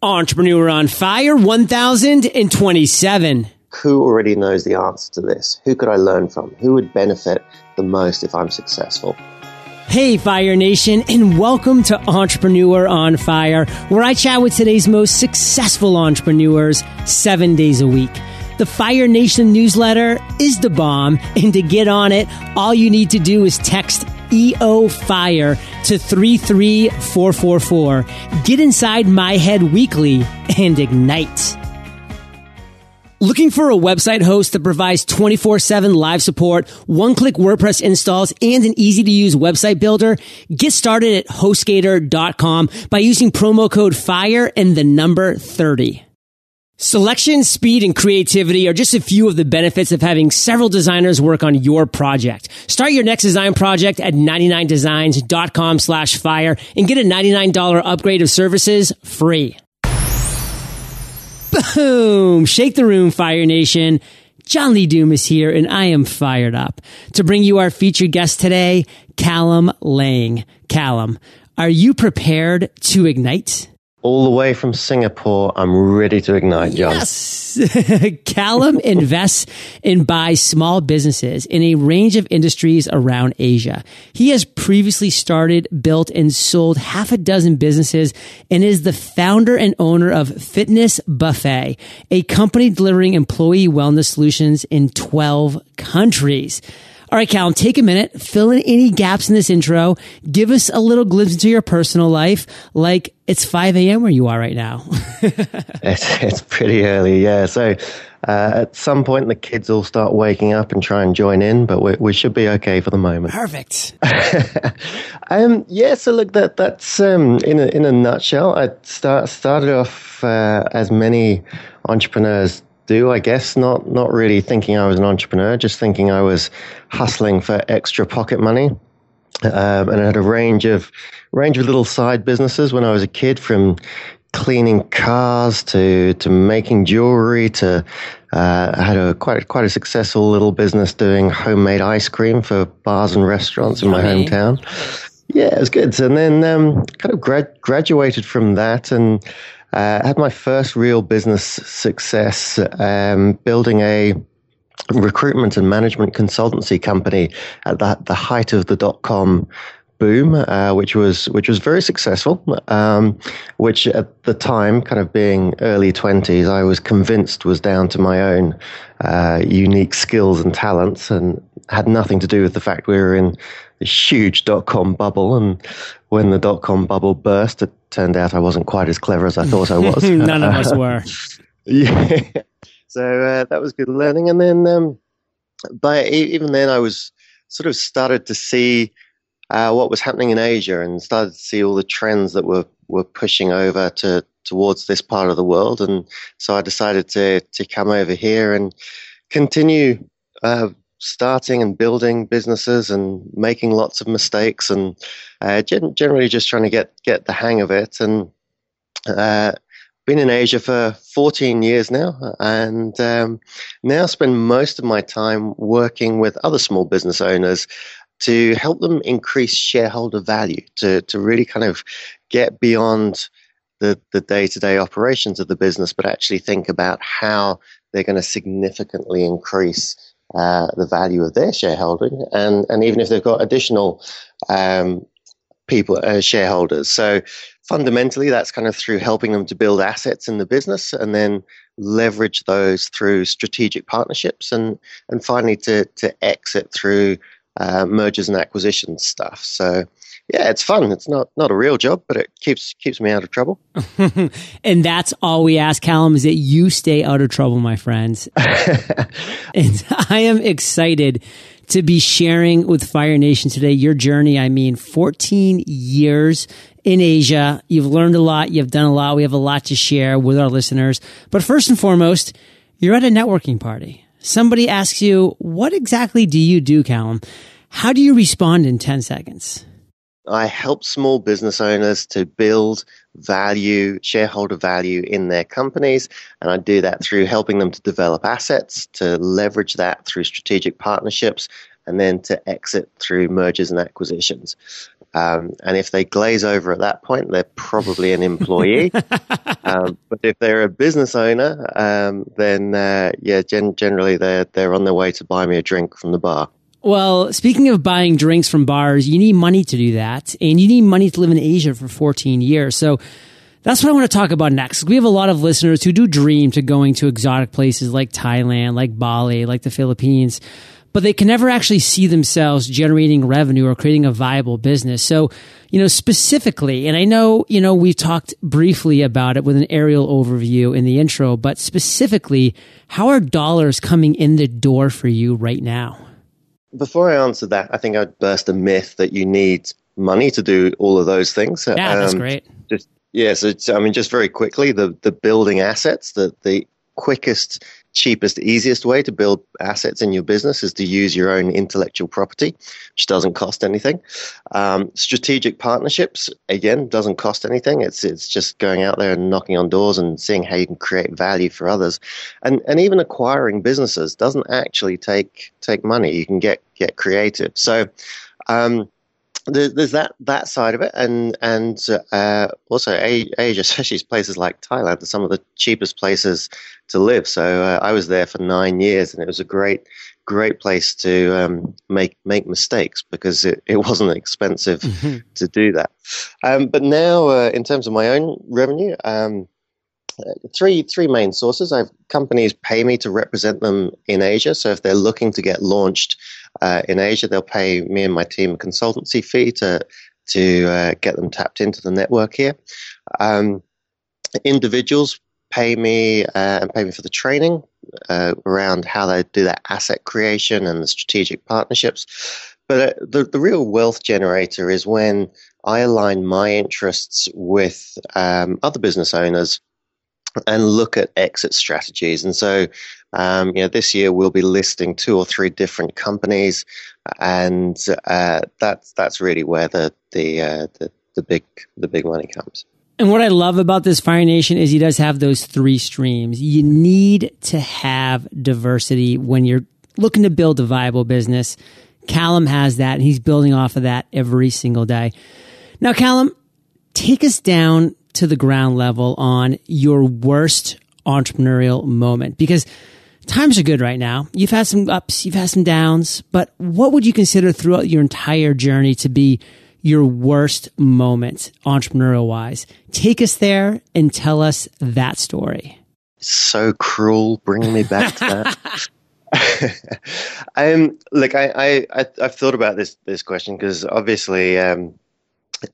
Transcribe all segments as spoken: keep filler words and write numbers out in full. Entrepreneur on Fire one thousand twenty-seven. Who already knows the answer to this? Who could I learn from? Who would benefit the most if I'm successful? Hey, Fire Nation, and welcome to Entrepreneur on Fire, where I chat with today's most successful entrepreneurs seven days a week. The Fire Nation newsletter is the bomb, and to get on it, all you need to do is text E O FIRE to three three four four four. Get inside my head weekly and ignite. Looking for a website host that provides twenty-four seven live support, one-click WordPress installs, and an easy-to-use website builder? Get started at HostGator dot com by using promo code FIRE and the number thirty. Selection, speed, and creativity are just a few of the benefits of having several designers work on your project. Start your next design project at ninety-nine designs dot com slash fire and get a ninety-nine dollars upgrade of services free. Boom! Shake the room, Fire Nation. John Lee Doom is here, and I am fired up to bring you our featured guest today, Callum Laing. Callum, are you prepared to ignite? All the way from Singapore, I'm ready to ignite, John. Yes! Callum invests and buys small businesses in a range of industries around Asia. He has previously started, built, and sold half a dozen businesses and is the founder and owner of Fitness Buffet, a company delivering employee wellness solutions in twelve countries. All right, Callum, take a minute, fill in any gaps in this intro, give us a little glimpse into your personal life, like it's five a.m. where you are right now. it's, it's pretty early, yeah. So uh, at some point, the kids all start waking up and try and join in, but we, we should be okay for the moment. Perfect. um, yeah, so look, that that's um, in, a, in a nutshell. I start, started off uh, as many entrepreneurs do, I guess, not not really thinking I was an entrepreneur, just thinking I was hustling for extra pocket money. Um, and I had a range of range of little side businesses when I was a kid, from cleaning cars to to making jewelry to uh, I had a quite quite a successful little business doing homemade ice cream for bars and restaurants in my hometown. Yeah, it was good. And then um, kind of grad- graduated from that and I uh, had my first real business success um, building a recruitment and management consultancy company at the, the height of the dot-com boom, uh, which was which was very successful, um, which at the time, kind of being early twenties, I was convinced was down to my own uh, unique skills and talents and had nothing to do with the fact we were in a huge dot-com bubble. And when the dot-com bubble burst, it turned out I wasn't quite as clever as I thought I was. None of us were. Yeah. So uh, that was good learning. And then, um, by even then, I was sort of started to see uh, what was happening in Asia and started to see all the trends that were, were pushing over to towards this part of the world. And so I decided to to come over here and continue uh starting and building businesses and making lots of mistakes and uh, gen- generally just trying to get, get the hang of it. And uh, been in Asia for fourteen years now, and um, now spend most of my time working with other small business owners to help them increase shareholder value, to, to really kind of get beyond the, the day-to-day operations of the business, but actually think about how they're going to significantly increase Uh, the value of their shareholding, and, and even if they've got additional um, people, uh, shareholders. So fundamentally, that's kind of through helping them to build assets in the business and then leverage those through strategic partnerships and, and finally to, to exit through uh, mergers and acquisitions stuff. So yeah, it's fun. It's not, not a real job, but it keeps keeps me out of trouble. And that's all we ask, Callum, is that you stay out of trouble, my friends. And I am excited to be sharing with Fire Nation today your journey. I mean, fourteen years in Asia. You've learned a lot. You've done a lot. We have a lot to share with our listeners. But first and foremost, you're at a networking party. Somebody asks you, what exactly do you do, Callum? How do you respond in ten seconds? I help small business owners to build value, shareholder value in their companies. And I do that through helping them to develop assets, to leverage that through strategic partnerships, and then to exit through mergers and acquisitions. Um, and if they glaze over at that point, they're probably an employee. um, but if they're a business owner, um, then uh, yeah, gen- generally they're they're on their way to buy me a drink from the bar. Well, speaking of buying drinks from bars, you need money to do that, and you need money to live in Asia for fourteen years. So that's what I want to talk about next. We have a lot of listeners who do dream to going to exotic places like Thailand, like Bali, like the Philippines, but they can never actually see themselves generating revenue or creating a viable business. So, you know, specifically, and I know, you know, we've talked briefly about it with an aerial overview in the intro, but specifically, how are dollars coming in the door for you right now? Before I answer that, I think I'd burst a myth that you need money to do all of those things. Yeah, um, that's great. Just, yeah, so it's, I mean, just very quickly, the, the building assets, the, the quickest, cheapest, easiest way to build assets in your business is to use your own intellectual property, which doesn't cost anything. Um, strategic partnerships, again, doesn't cost anything. It's it's just going out there and knocking on doors and seeing how you can create value for others. And and even acquiring businesses doesn't actually take take money. You can get get creative. So um, there, there's that that side of it, and and uh, also Asia, especially places like Thailand, are some of the cheapest places to live. So uh, I was there for nine years, and it was a great, great place to um, make make mistakes because it, it wasn't expensive mm-hmm. to do that. Um, but now, uh, in terms of my own revenue, um, three three main sources. I've companies pay me to represent them in Asia. So if they're looking to get launched uh, in Asia, they'll pay me and my team a consultancy fee to to uh, get them tapped into the network here. Um, individuals pay me uh, and pay me for the training uh, around how they do that asset creation and the strategic partnerships. But uh, the, the real wealth generator is when I align my interests with um, other business owners and look at exit strategies. And so, um, you know, this year we'll be listing two or three different companies, and uh, that's that's really where the the, uh, the the big the big money comes. And what I love about this Fire Nation is he does have those three streams. You need to have diversity when you're looking to build a viable business. Callum has that, and he's building off of that every single day. Now, Callum, take us down to the ground level on your worst entrepreneurial moment, because times are good right now. You've had some ups, you've had some downs, but what would you consider throughout your entire journey to be your worst moment, entrepreneurial-wise? Take us there and tell us that story. So cruel, bringing me back to that. um, look, I, I, I've thought about this this question because obviously um,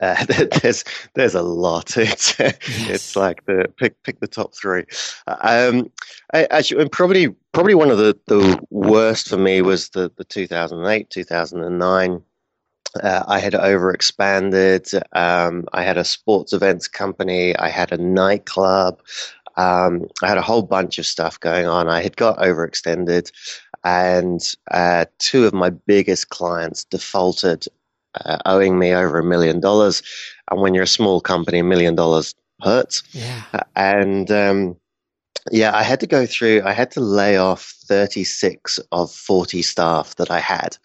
uh, there's there's a lot. It's, yes. It's like the pick pick the top three. Um, I, actually, probably probably one of the, the worst for me was the the two thousand eight, two thousand nine. Uh, I had overexpanded. Um, I had a sports events company. I had a nightclub. Um, I had a whole bunch of stuff going on. I had got overextended, and uh, two of my biggest clients defaulted, uh, owing me over a million dollars. And when you're a small company, a million dollars hurts. Yeah. And um, yeah, I had to go through. I had to lay off thirty-six of forty staff that I had,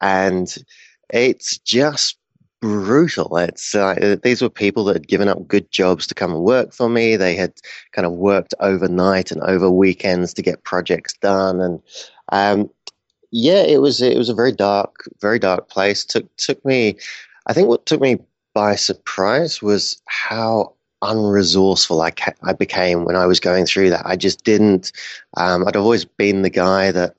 and it's just brutal. It's uh, these were people that had given up good jobs to come and work for me. They had kind of worked overnight and over weekends to get projects done, and um, yeah, it was it was a very dark, very dark place. Took took me, I think, what took me by surprise was how unresourceful I, ca- I became when I was going through that. I just didn't. Um, I'd always been the guy that.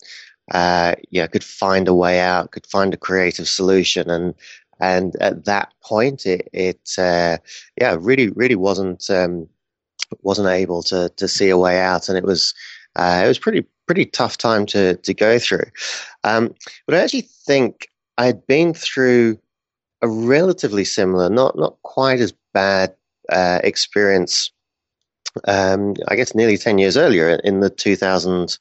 Uh, yeah, could find a way out, could find a creative solution, and and at that point, it, it uh, yeah, really, really wasn't um, wasn't able to to see a way out, and it was uh, it was pretty pretty tough time to to go through. Um, but I actually think I had been through a relatively similar, not not quite as bad uh, experience. Um, I guess nearly ten years earlier, in the two thousands.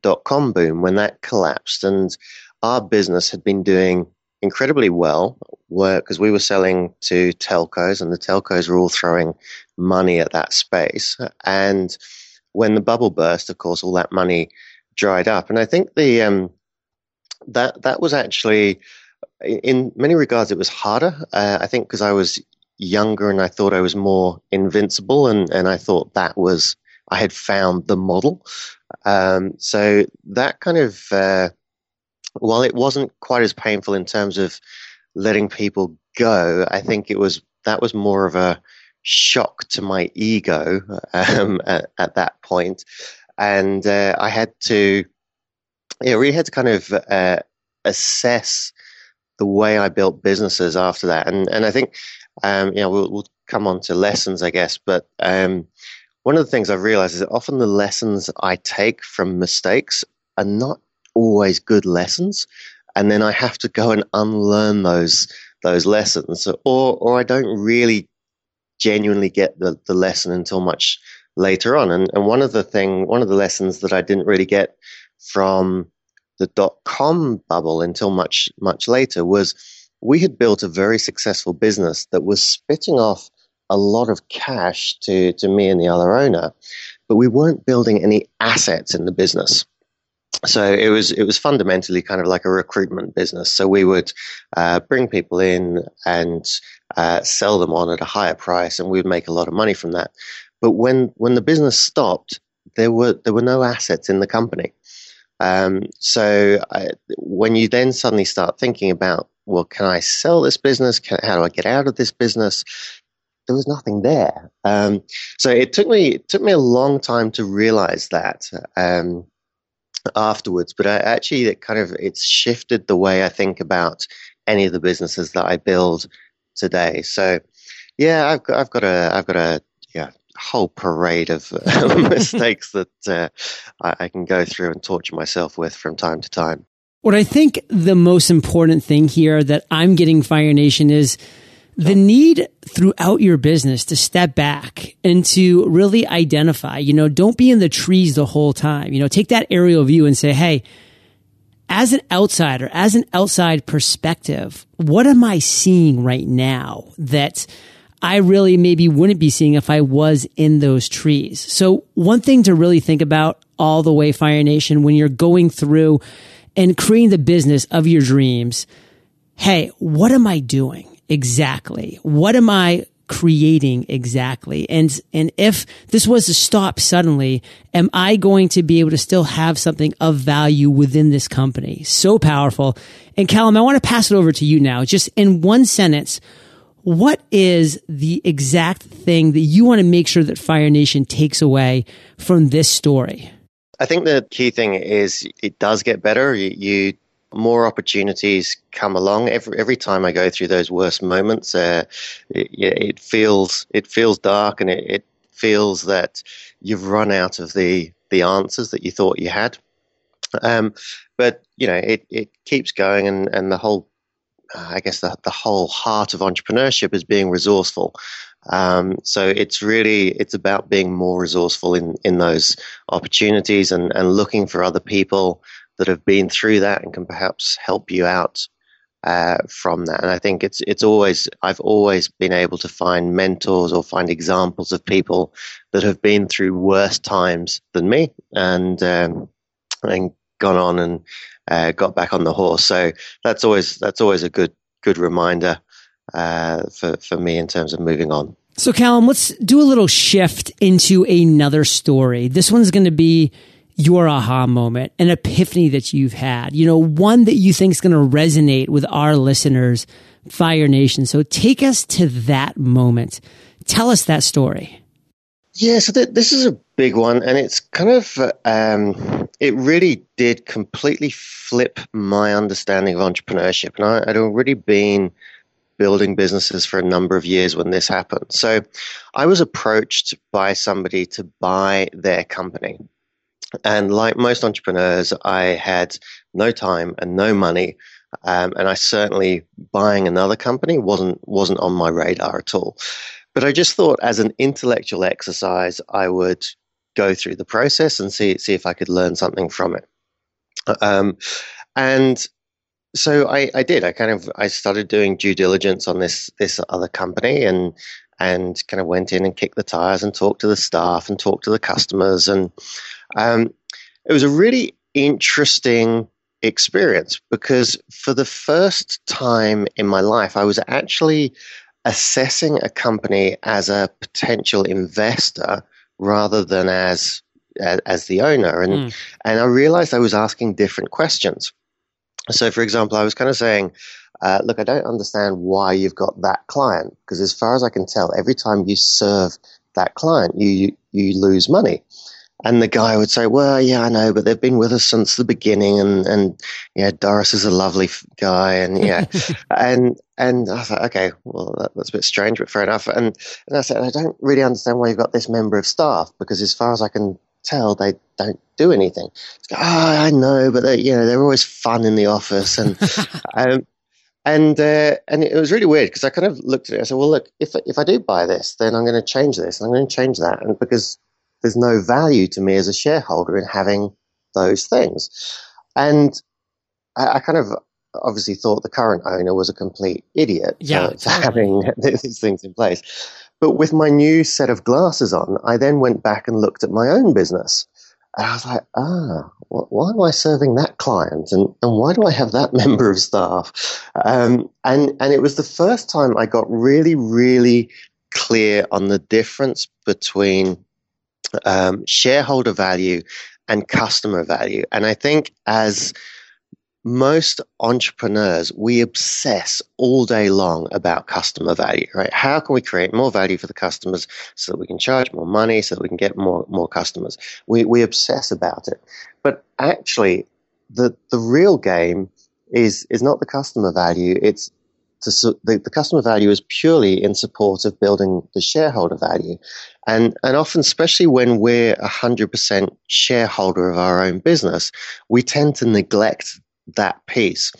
Dot com boom, when that collapsed, and our business had been doing incredibly well, because we were selling to telcos, and the telcos were all throwing money at that space. And when the bubble burst, of course, all that money dried up. And I think the um, that that was actually, in many regards, it was harder. Uh, I think because I was younger and I thought I was more invincible, and, and I thought that was, I had found the model. Um, so that kind of, uh, while it wasn't quite as painful in terms of letting people go, I think it was, that was more of a shock to my ego um, at, at that point. And uh, I had to, yeah, really had to kind of uh, assess the way I built businesses after that. And and I think, um, you know, we'll, we'll come on to lessons, I guess. But um, one of the things I've realized is that often the lessons I take from mistakes are not always good lessons. And then I have to go and unlearn those those lessons. Or or I don't really genuinely get the, the lesson until much later on. And and one of the thing, one of the lessons that I didn't really get from the dot-com bubble until much, much later was we had built a very successful business that was spitting off a lot of cash to, to me and the other owner, but we weren't building any assets in the business. So it was, it was fundamentally kind of like a recruitment business. So we would uh, bring people in and uh, sell them on at a higher price, and we'd make a lot of money from that. But when, when the business stopped, there were, there were no assets in the company. Um, so I, when you then suddenly start thinking about, well, can I sell this business? Can, how do I get out of this business? There was nothing there. Um, so it took me, it took me a long time to realize that, um, afterwards, but I actually, it kind of, it's shifted the way I think about any of the businesses that I build today. So yeah, I've got, I've got a, I've got a, yeah. whole parade of uh, mistakes that uh, I, I can go through and torture myself with from time to time. What I think the most important thing here that I'm getting, Fire Nation, is the need throughout your business to step back and to really identify, you know, don't be in the trees the whole time. You know, take that aerial view and say, hey, as an outsider, as an outside perspective, what am I seeing right now that I really maybe wouldn't be seeing if I was in those trees? So one thing to really think about all the way, Fire Nation, when you're going through and creating the business of your dreams, hey, what am I doing exactly? What am I creating exactly? And, and if this was to stop suddenly, am I going to be able to still have something of value within this company? So powerful. And Callum, I want to pass it over to you now. Just in one sentence, what is the exact thing that you want to make sure that Fire Nation takes away from this story? I think the key thing is it does get better. You, you more opportunities come along. Every every time I go through those worst moments, uh, it, it feels it feels dark, and it, it feels that you've run out of the the answers that you thought you had. Um, but you know, it it keeps going, and and the whole, I guess the, the whole heart of entrepreneurship is being resourceful. Um, so it's really, it's about being more resourceful in, in those opportunities, and, and looking for other people that have been through that and can perhaps help you out uh, from that. And I think it's, it's always, I've always been able to find mentors or find examples of people that have been through worse times than me, and, um, and gone on and uh, got back on the horse. So that's always that's always a good good reminder uh, for for me in terms of moving on. So Callum, let's do a little shift into another story. This one's going to be your aha moment, an epiphany that you've had. You know, one that you think is going to resonate with our listeners, Fire Nation. So take us to that moment. Tell us that story. Yeah, so th- this is a big one, and it's kind of, um, it really did completely flip my understanding of entrepreneurship. And I, I'd already been building businesses for a number of years when this happened. So I was approached by somebody to buy their company. And like most entrepreneurs, I had no time and no money. Um, and I certainly, buying another company wasn't wasn't on my radar at all. But I just thought, as an intellectual exercise, I would go through the process and see see if I could learn something from it. Um, and so I, I did. I kind of I started doing due diligence on this this other company, and and kind of went in and kicked the tires and talked to the staff and talked to the customers. And um, it was a really interesting experience, because for the first time in my life, I was actually assessing a company as a potential investor rather than as as, as the owner. And, mm. and I realized I was asking different questions. So, for example, I was kind of saying, uh, look, I don't understand why you've got that client, because as far as I can tell, every time you serve that client, you, you, you lose money. And the guy would say, well, yeah, I know, but they've been with us since the beginning. And, and yeah, Doris is a lovely f- guy. And yeah, and, and I was like, okay, well, that, that's a bit strange, but fair enough. And, and I said, I don't really understand why you've got this member of staff, because as far as I can tell, they don't do anything. It's like, oh, I know, but they, you know, they're always fun in the office. And, um, And uh, and it was really weird, because I kind of looked at it. I said, well, look, if if I do buy this, then I'm going to change this and I'm going to change that, and because there's no value to me as a shareholder in having those things. And I, I kind of obviously thought the current owner was a complete idiot yeah, for, for having these things in place. But with my new set of glasses on, I then went back and looked at my own business. And I was like, ah, why am I serving that client? And, and why do I have that member of staff? Um, and, and it was the first time I got really, really clear on the difference between um, shareholder value and customer value. And I think as most entrepreneurs, we obsess all day long about customer value, right? How can we create more value for the customers so that we can charge more money, so that we can get more more customers? We we obsess about it. But actually, the the real game is is not the customer value. It's to, the, the customer value is purely in support of building the shareholder value. And and often, especially when we're one hundred percent shareholder of our own business, we tend to neglect that piece.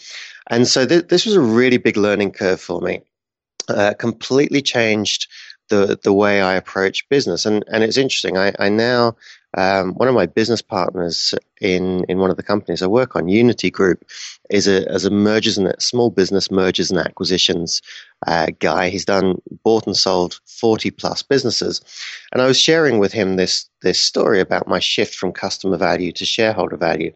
And so th- this was a really big learning curve for me. Uh, completely changed the the way I approach business. And and it's interesting. I, I now, um, one of my business partners in, in one of the companies I work on, Unity Group, is a, as a mergers and small business mergers and acquisitions uh, guy. He's done, bought and sold forty plus businesses. And I was sharing with him this, this story about my shift from customer value to shareholder value.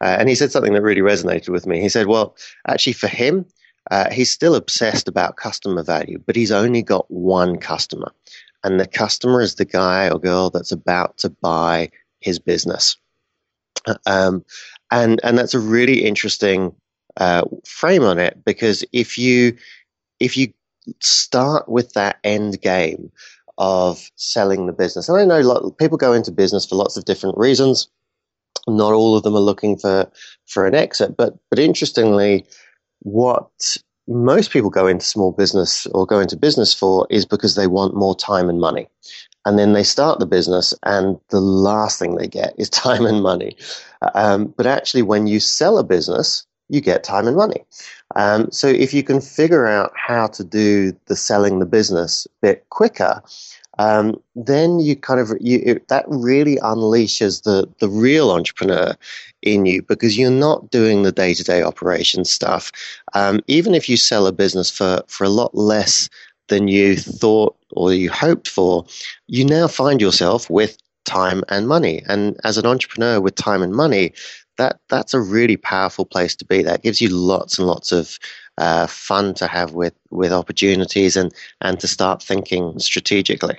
Uh, and he said something that really resonated with me. He said, well, actually for him, uh, he's still obsessed about customer value, but he's only got one customer. And the customer is the guy or girl that's about to buy his business. Um, and, and that's a really interesting uh, frame on it, because if you, if you start with that end game of selling the business, and I know a lot of people go into business for lots of different reasons. Not all of them are looking for, for an exit, but, but interestingly, what most people go into small business or go into business for is because they want more time and money. And then they start the business and the last thing they get is time and money. Um, but actually, when you sell a business, you get time and money. Um, so if you can figure out how to do the selling the business bit quicker, Um, then you kind of you, it, that really unleashes the the real entrepreneur in you, because you're not doing the day-to-day operation stuff. Um, even if you sell a business for for a lot less than you thought or you hoped for, you now find yourself with time and money. And as an entrepreneur with time and money, that that's a really powerful place to be. That gives you lots and lots of Uh, fun to have with, with opportunities and, and to start thinking strategically.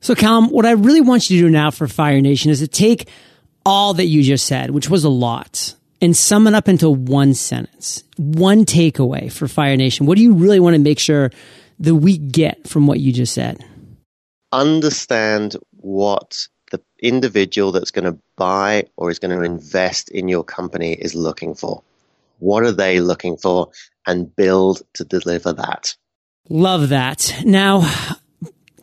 So Callum, what I really want you to do now for Fire Nation is to take all that you just said, which was a lot, and sum it up into one sentence, one takeaway for Fire Nation. What do you really want to make sure that we get from what you just said? Understand what the individual that's going to buy or is going to invest in your company is looking for. What are they looking for? And build to deliver that. Love that. Now,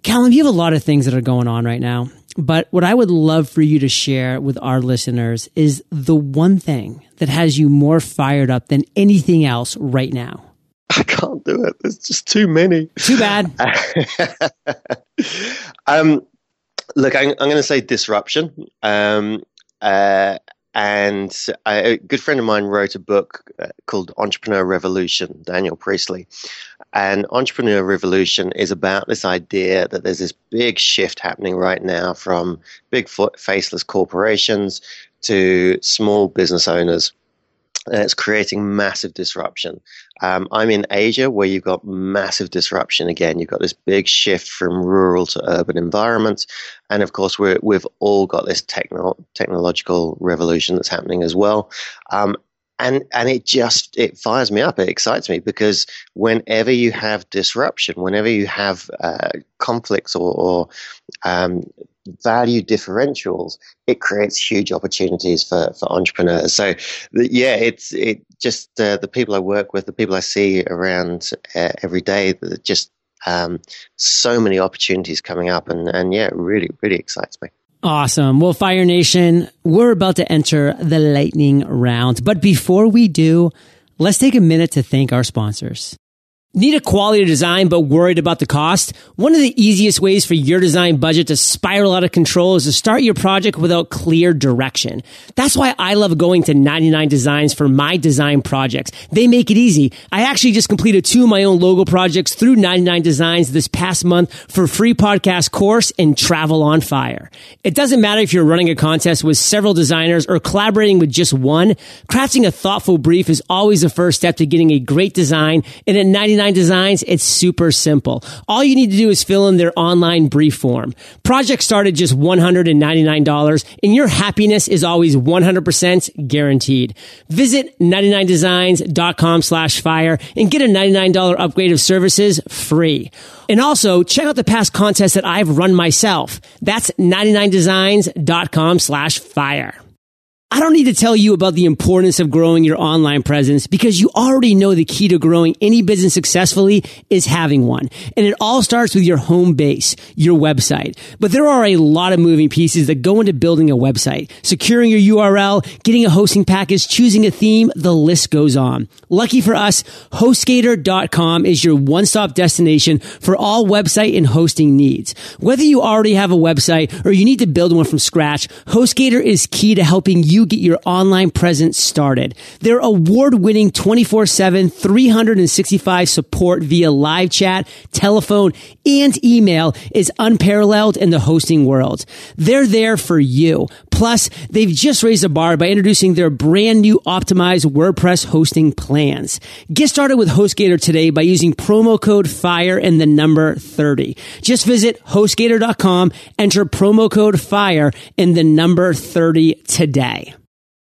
Callum, you have a lot of things that are going on right now, but what I would love for you to share with our listeners is the one thing that has you more fired up than anything else right now. I can't do it. There's just too many. Too bad. um, look, I'm, I'm going to say disruption. Um, uh, And a good friend of mine wrote a book called Entrepreneur Revolution, Daniel Priestley. And Entrepreneur Revolution is about this idea that there's this big shift happening right now from big faceless corporations to small business owners. and it's creating massive disruption. Um, I'm in Asia, where you've got massive disruption again. You've got this big shift from rural to urban environments. And of course, we're, we've all got this techno- technological revolution that's happening as well. Um, and and it just, it fires me up. It excites me, because whenever you have disruption, whenever you have uh, conflicts or, or um value differentials, it creates huge opportunities for, for entrepreneurs. So yeah, it's it just uh, the people I work with, the people I see around uh, every day, just um, so many opportunities coming up, and, and yeah, it really, really excites me. Awesome. Well, Fire Nation, we're about to enter the lightning round, but before we do, let's take a minute to thank our sponsors. Need a quality design but worried about the cost? One of the easiest ways for your design budget to spiral out of control is to start your project without clear direction. That's why I love going to ninety-nine designs for my design projects. They make it easy. I actually just completed two of my own logo projects through ninety-nine designs this past month for free podcast course and Travel on Fire. It doesn't matter if you're running a contest with several designers or collaborating with just one. Crafting a thoughtful brief is always the first step to getting a great design, and at ninety-nine designs, it's super simple. All you need to do is fill in their online brief form. Projects start at just one hundred ninety-nine dollars, and your happiness is always one hundred percent guaranteed. Visit ninety-nine designs dot com slash fire and get a ninety-nine dollars upgrade of services free. And also, check out the past contests that I've run myself. That's ninety-nine designs dot com slash fire. I don't need to tell you about the importance of growing your online presence, because you already know the key to growing any business successfully is having one. And it all starts with your home base, your website. But there are a lot of moving pieces that go into building a website. Securing your U R L, getting a hosting package, choosing a theme, the list goes on. Lucky for us, HostGator dot com is your one-stop destination for all website and hosting needs. Whether you already have a website or you need to build one from scratch, HostGator is key to helping you get your online presence started. Their award-winning twenty-four seven, three sixty-five support via live chat, telephone, and email is unparalleled in the hosting world. They're there for you. Plus, they've just raised the bar by introducing their brand new optimized WordPress hosting plans. Get started with HostGator today by using promo code FIRE and the number thirty. Just visit HostGator dot com, enter promo code FIRE and the number thirty today.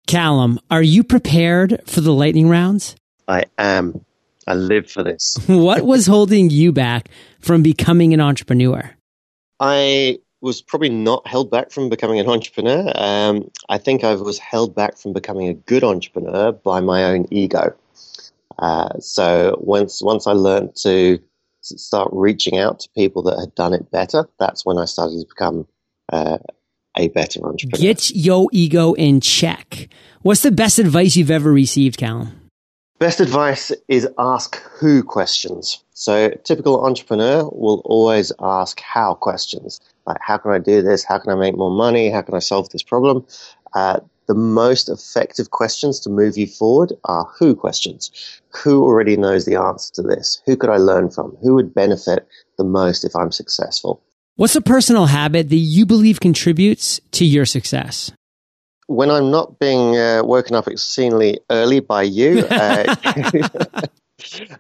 Callum, are you prepared for the lightning rounds? I am. I live for this. What was holding you back from becoming an entrepreneur? I was probably not held back from becoming an entrepreneur. Um, I think I was held back from becoming a good entrepreneur by my own ego. Uh, so once once I learned to start reaching out to people that had done it better, that's when I started to become uh a better entrepreneur. Get your ego in check. What's the best advice you've ever received, Callum? Best advice is ask who questions. So typical entrepreneur will always ask how questions. Like, how can I do this? How can I make more money? How can I solve this problem? Uh, the most effective questions to move you forward are who questions. Who already knows the answer to this? Who could I learn from? Who would benefit the most if I'm successful? What's a personal habit that you believe contributes to your success? When I'm not being uh, woken up exceedingly early by you, uh,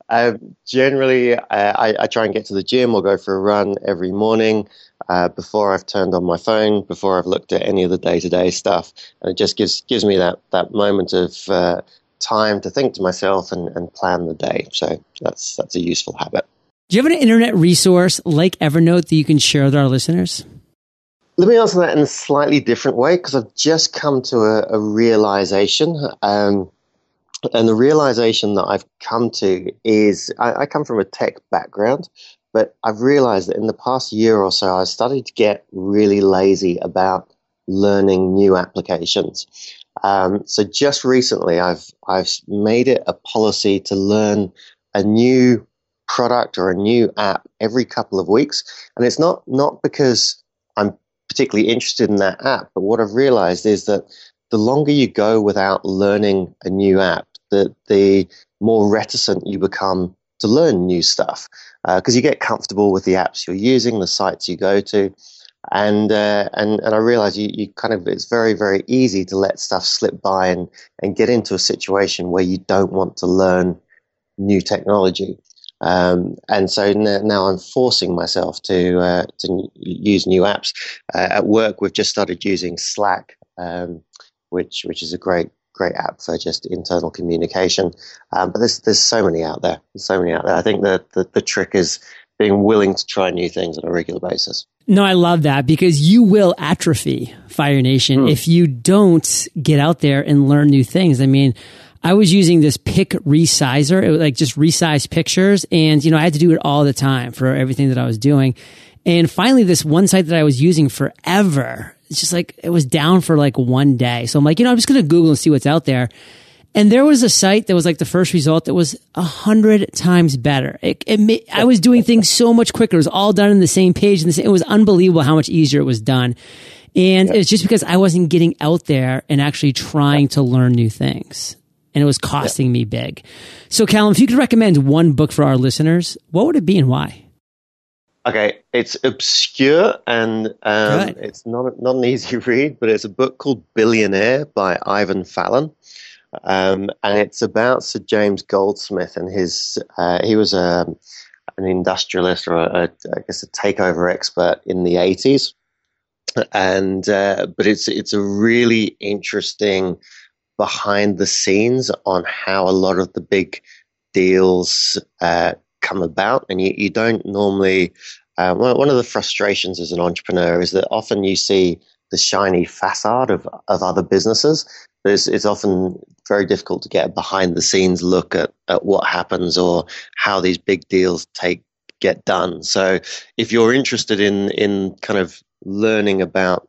um, generally uh, I, I try and get to the gym or go for a run every morning uh, before I've turned on my phone, before I've looked at any of the day-to-day stuff. And it just gives gives me that, that moment of uh, time to think to myself and, and plan the day. So that's that's a useful habit. Do you have an internet resource like Evernote that you can share with our listeners? Let me answer that in a slightly different way, because I've just come to a, a realization. Um, and the realization that I've come to is I, I come from a tech background, but I've realized that in the past year or so, I started to get really lazy about learning new applications. Um, so just recently, I've I've made it a policy to learn a new product or a new app every couple of weeks. And it's not not because I'm particularly interested in that app, but what I've realized is that the longer you go without learning a new app, the, the more reticent you become to learn new stuff, because uh, you get comfortable with the apps you're using, the sites you go to. And, uh, and, and I realize you, you kind of, it's very, very easy to let stuff slip by and, and get into a situation where you don't want to learn new technology. Um, and so n- now I'm forcing myself to, uh, to n- use new apps. Uh, at work, we've just started using Slack, um, which, which is a great, great app for just internal communication. Um, but there's, there's so many out there. There's so many out there. I think that the, the trick is being willing to try new things on a regular basis. No, I love that, because you will atrophy, Fire Nation, mm. if you don't get out there and learn new things. I mean, I was using this pick resizer, it was like just resize pictures. And, you know, I had to do it all the time for everything that I was doing. And finally, this one site that I was using forever, it's just like, it was down for like one day. So I'm like, you know, I'm just going to Google and see what's out there. And there was a site that was like the first result that was a hundred times better. It, it made, I was doing things so much quicker. It was all done in the same page. And it was unbelievable how much easier it was done. And yep. It was just because I wasn't getting out there and actually trying yep. to learn new things. And it was costing yep. me big. So Callum, if you could recommend one book for our listeners, what would it be and why? Okay, it's obscure and um, it's not, not an easy read, but it's a book called Billionaire by Ivan Fallon. Um, and it's about Sir James Goldsmith and his, uh, he was a, an industrialist or a, I guess a takeover expert in the eighties. And, uh, but it's, it's a really interesting behind the scenes on how a lot of the big deals, uh, come about. And you, you don't normally, uh, one of the frustrations as an entrepreneur is that often you see the shiny facade of, of other businesses. It's, it's often very difficult to get a behind-the-scenes look at, at what happens or how these big deals take get done. So, if you're interested in in kind of learning about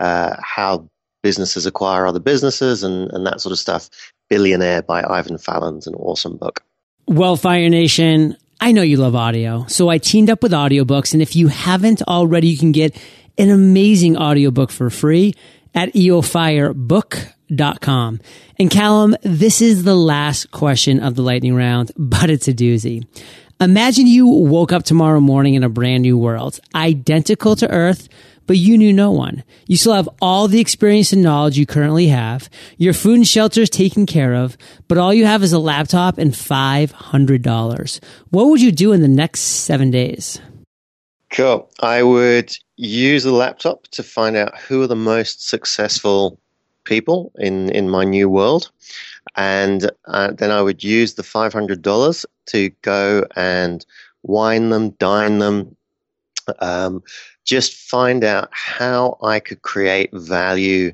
uh, how businesses acquire other businesses and, and that sort of stuff, Billionaire by Ivan Fallon's an awesome book. Well, Fire Nation, I know you love audio, so I teamed up with audiobooks, and if you haven't already, you can get an amazing audiobook for free at e o fire book dot com. And Callum, this is the last question of the lightning round, but it's a doozy. Imagine you woke up tomorrow morning in a brand new world, identical to Earth, but you knew no one. You still have all the experience and knowledge you currently have. Your food and shelter is taken care of, but all you have is a laptop and five hundred dollars. What would you do in the next seven days? Cool. I would use the laptop to find out who are the most successful people in, in my new world. And uh, then I would use the five hundred dollars to go and wine them, dine them, um, just find out how I could create value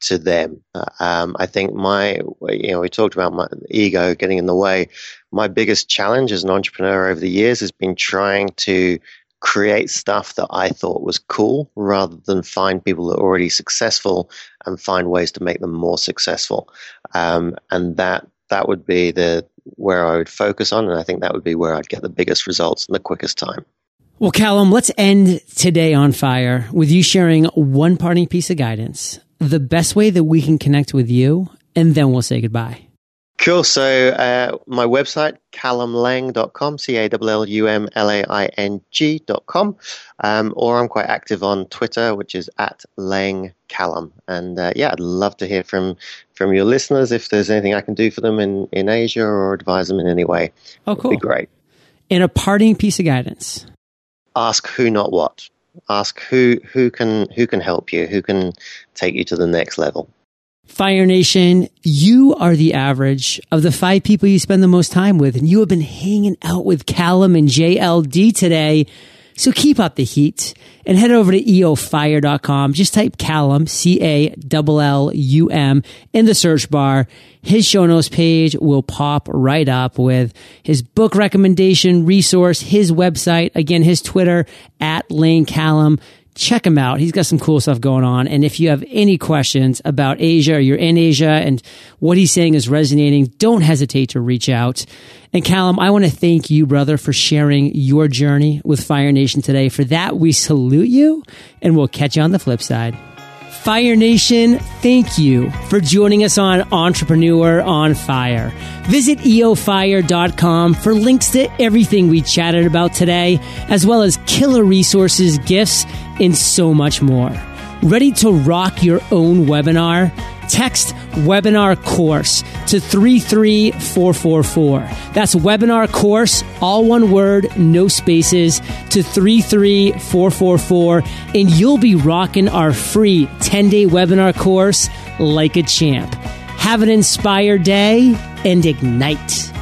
to them. Uh, um, I think my, you know, we talked about my ego getting in the way. My biggest challenge as an entrepreneur over the years has been trying to create stuff that I thought was cool rather than find people that are already successful and find ways to make them more successful. Um, and that that would be the where I would focus on. And I think that would be where I'd get the biggest results in the quickest time. Well, Callum, let's end today on fire with you sharing one parting piece of guidance, the best way that we can connect with you, and then we'll say goodbye. Cool. So uh, my website, callum laing dot com, C A L L U M L A I N G dot com. Um, or I'm quite active on Twitter, which is at Laing Callum. And uh, yeah, I'd love to hear from, from your listeners if there's anything I can do for them in, in Asia or advise them in any way. Oh, cool. It'd be great. And a parting piece of guidance. Ask who, not what. Ask who, who can, who can help you, who can take you to the next level. Fire Nation, you are the average of the five people you spend the most time with, and you have been hanging out with Callum and J L D today. So keep up the heat and head over to e o fire dot com. Just type Callum, C A L L U M, in the search bar. His show notes page will pop right up with his book recommendation, resource, his website, again, his Twitter, at Laing Callum. Check him out. He's got some cool stuff going on. And if you have any questions about Asia or you're in Asia and what he's saying is resonating, don't hesitate to reach out. And Callum, I want to thank you, brother, for sharing your journey with Fire Nation today. For that, we salute you and we'll catch you on the flip side. Fire Nation, thank you for joining us on Entrepreneur on Fire. Visit e o fire dot com for links to everything we chatted about today, as well as killer resources, gifts, and so much more. Ready to rock your own webinar? Text webinar course to three three four four four. That's webinar course, all one word, no spaces, to three three four four four, and you'll be rocking our free ten-day webinar course like a champ. Have an inspired day and ignite.